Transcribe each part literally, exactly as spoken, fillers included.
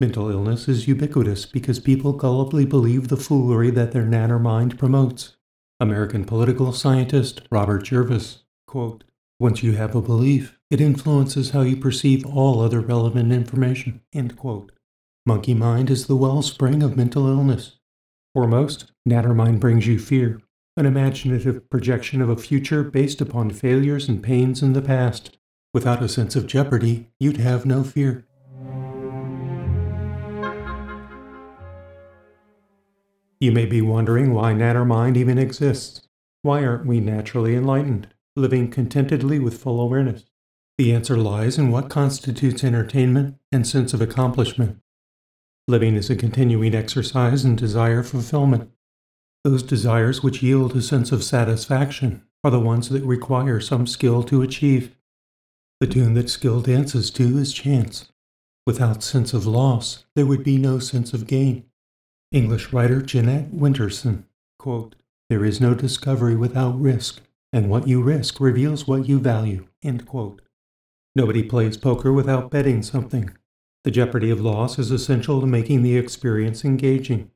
Mental illness is ubiquitous because people gullibly believe the foolery that their nanner mind promotes. American political scientist Robert Jervis, quote, "Once you have a belief, it influences how you perceive all other relevant information," end quote. Monkey mind is the wellspring of mental illness. Foremost, nanner mind brings you fear, an imaginative projection of a future based upon failures and pains in the past. Without a sense of jeopardy, you'd have no fear. You may be wondering why nanner mind even exists. Why aren't we naturally enlightened, living contentedly with full awareness? The answer lies in what constitutes entertainment and sense of accomplishment. Living is a continuing exercise in desire fulfillment. Those desires which yield a sense of satisfaction are the ones that require some skill to achieve. The tune that skill dances to is chance. Without sense of loss, there would be no sense of gain. English writer Jeanette Winterson, quote, "There is no discovery without risk, and what you risk reveals what you value," end quote. Nobody plays poker without betting something. The jeopardy of loss is essential to making the experience engaging.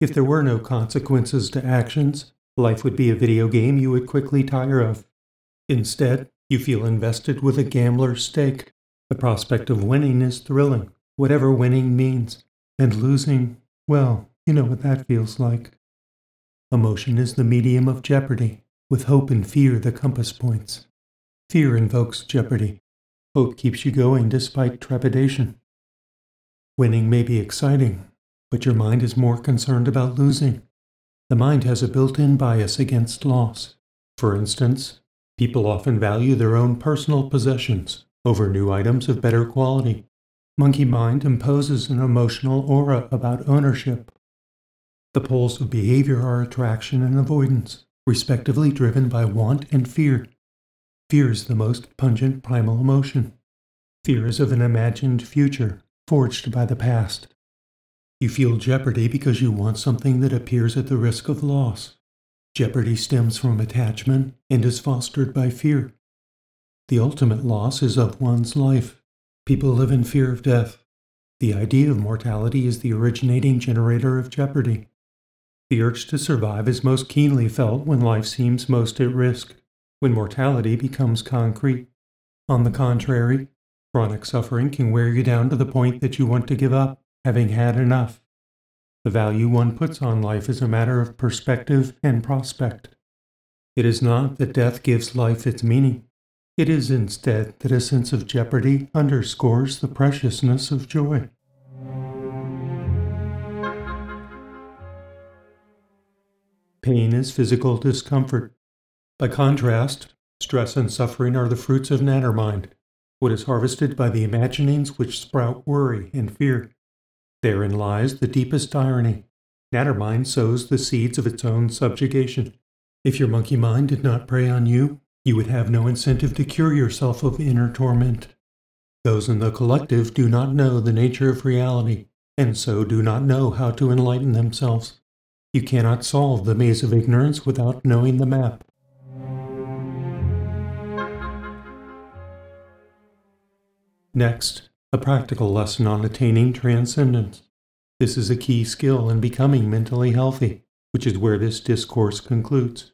If there were no consequences to actions, life would be a video game you would quickly tire of. Instead, you feel invested with a gambler's stake. The prospect of winning is thrilling, whatever winning means, and losing, well, you know what that feels like. Emotion is the medium of jeopardy, with hope and fear the compass points. Fear invokes jeopardy. Hope keeps you going despite trepidation. Winning may be exciting, but your mind is more concerned about losing. The mind has a built-in bias against loss. For instance, people often value their own personal possessions over new items of better quality. Monkey mind imposes an emotional aura about ownership. The poles of behavior are attraction and avoidance, respectively driven by want and fear. Fear is the most pungent primal emotion. Fear is of an imagined future, forged by the past. You feel jeopardy because you want something that appears at the risk of loss. Jeopardy stems from attachment and is fostered by fear. The ultimate loss is of one's life. People live in fear of death. The idea of mortality is the originating generator of jeopardy. The urge to survive is most keenly felt when life seems most at risk, when mortality becomes concrete. On the contrary, chronic suffering can wear you down to the point that you want to give up, having had enough. The value one puts on life is a matter of perspective and prospect. It is not that death gives life its meaning. It is instead that a sense of jeopardy underscores the preciousness of joy. Pain is physical discomfort. By contrast, stress and suffering are the fruits of nanner mind, what is harvested by the imaginings which sprout worry and fear. Therein lies the deepest irony. Nanner mind sows the seeds of its own subjugation. If your monkey mind did not prey on you, you would have no incentive to cure yourself of inner torment. Those in the collective do not know the nature of reality, and so do not know how to enlighten themselves. You cannot solve the maze of ignorance without knowing the map. Next, a practical lesson on attaining transcendence. This is a key skill in becoming mentally healthy, which is where this discourse concludes.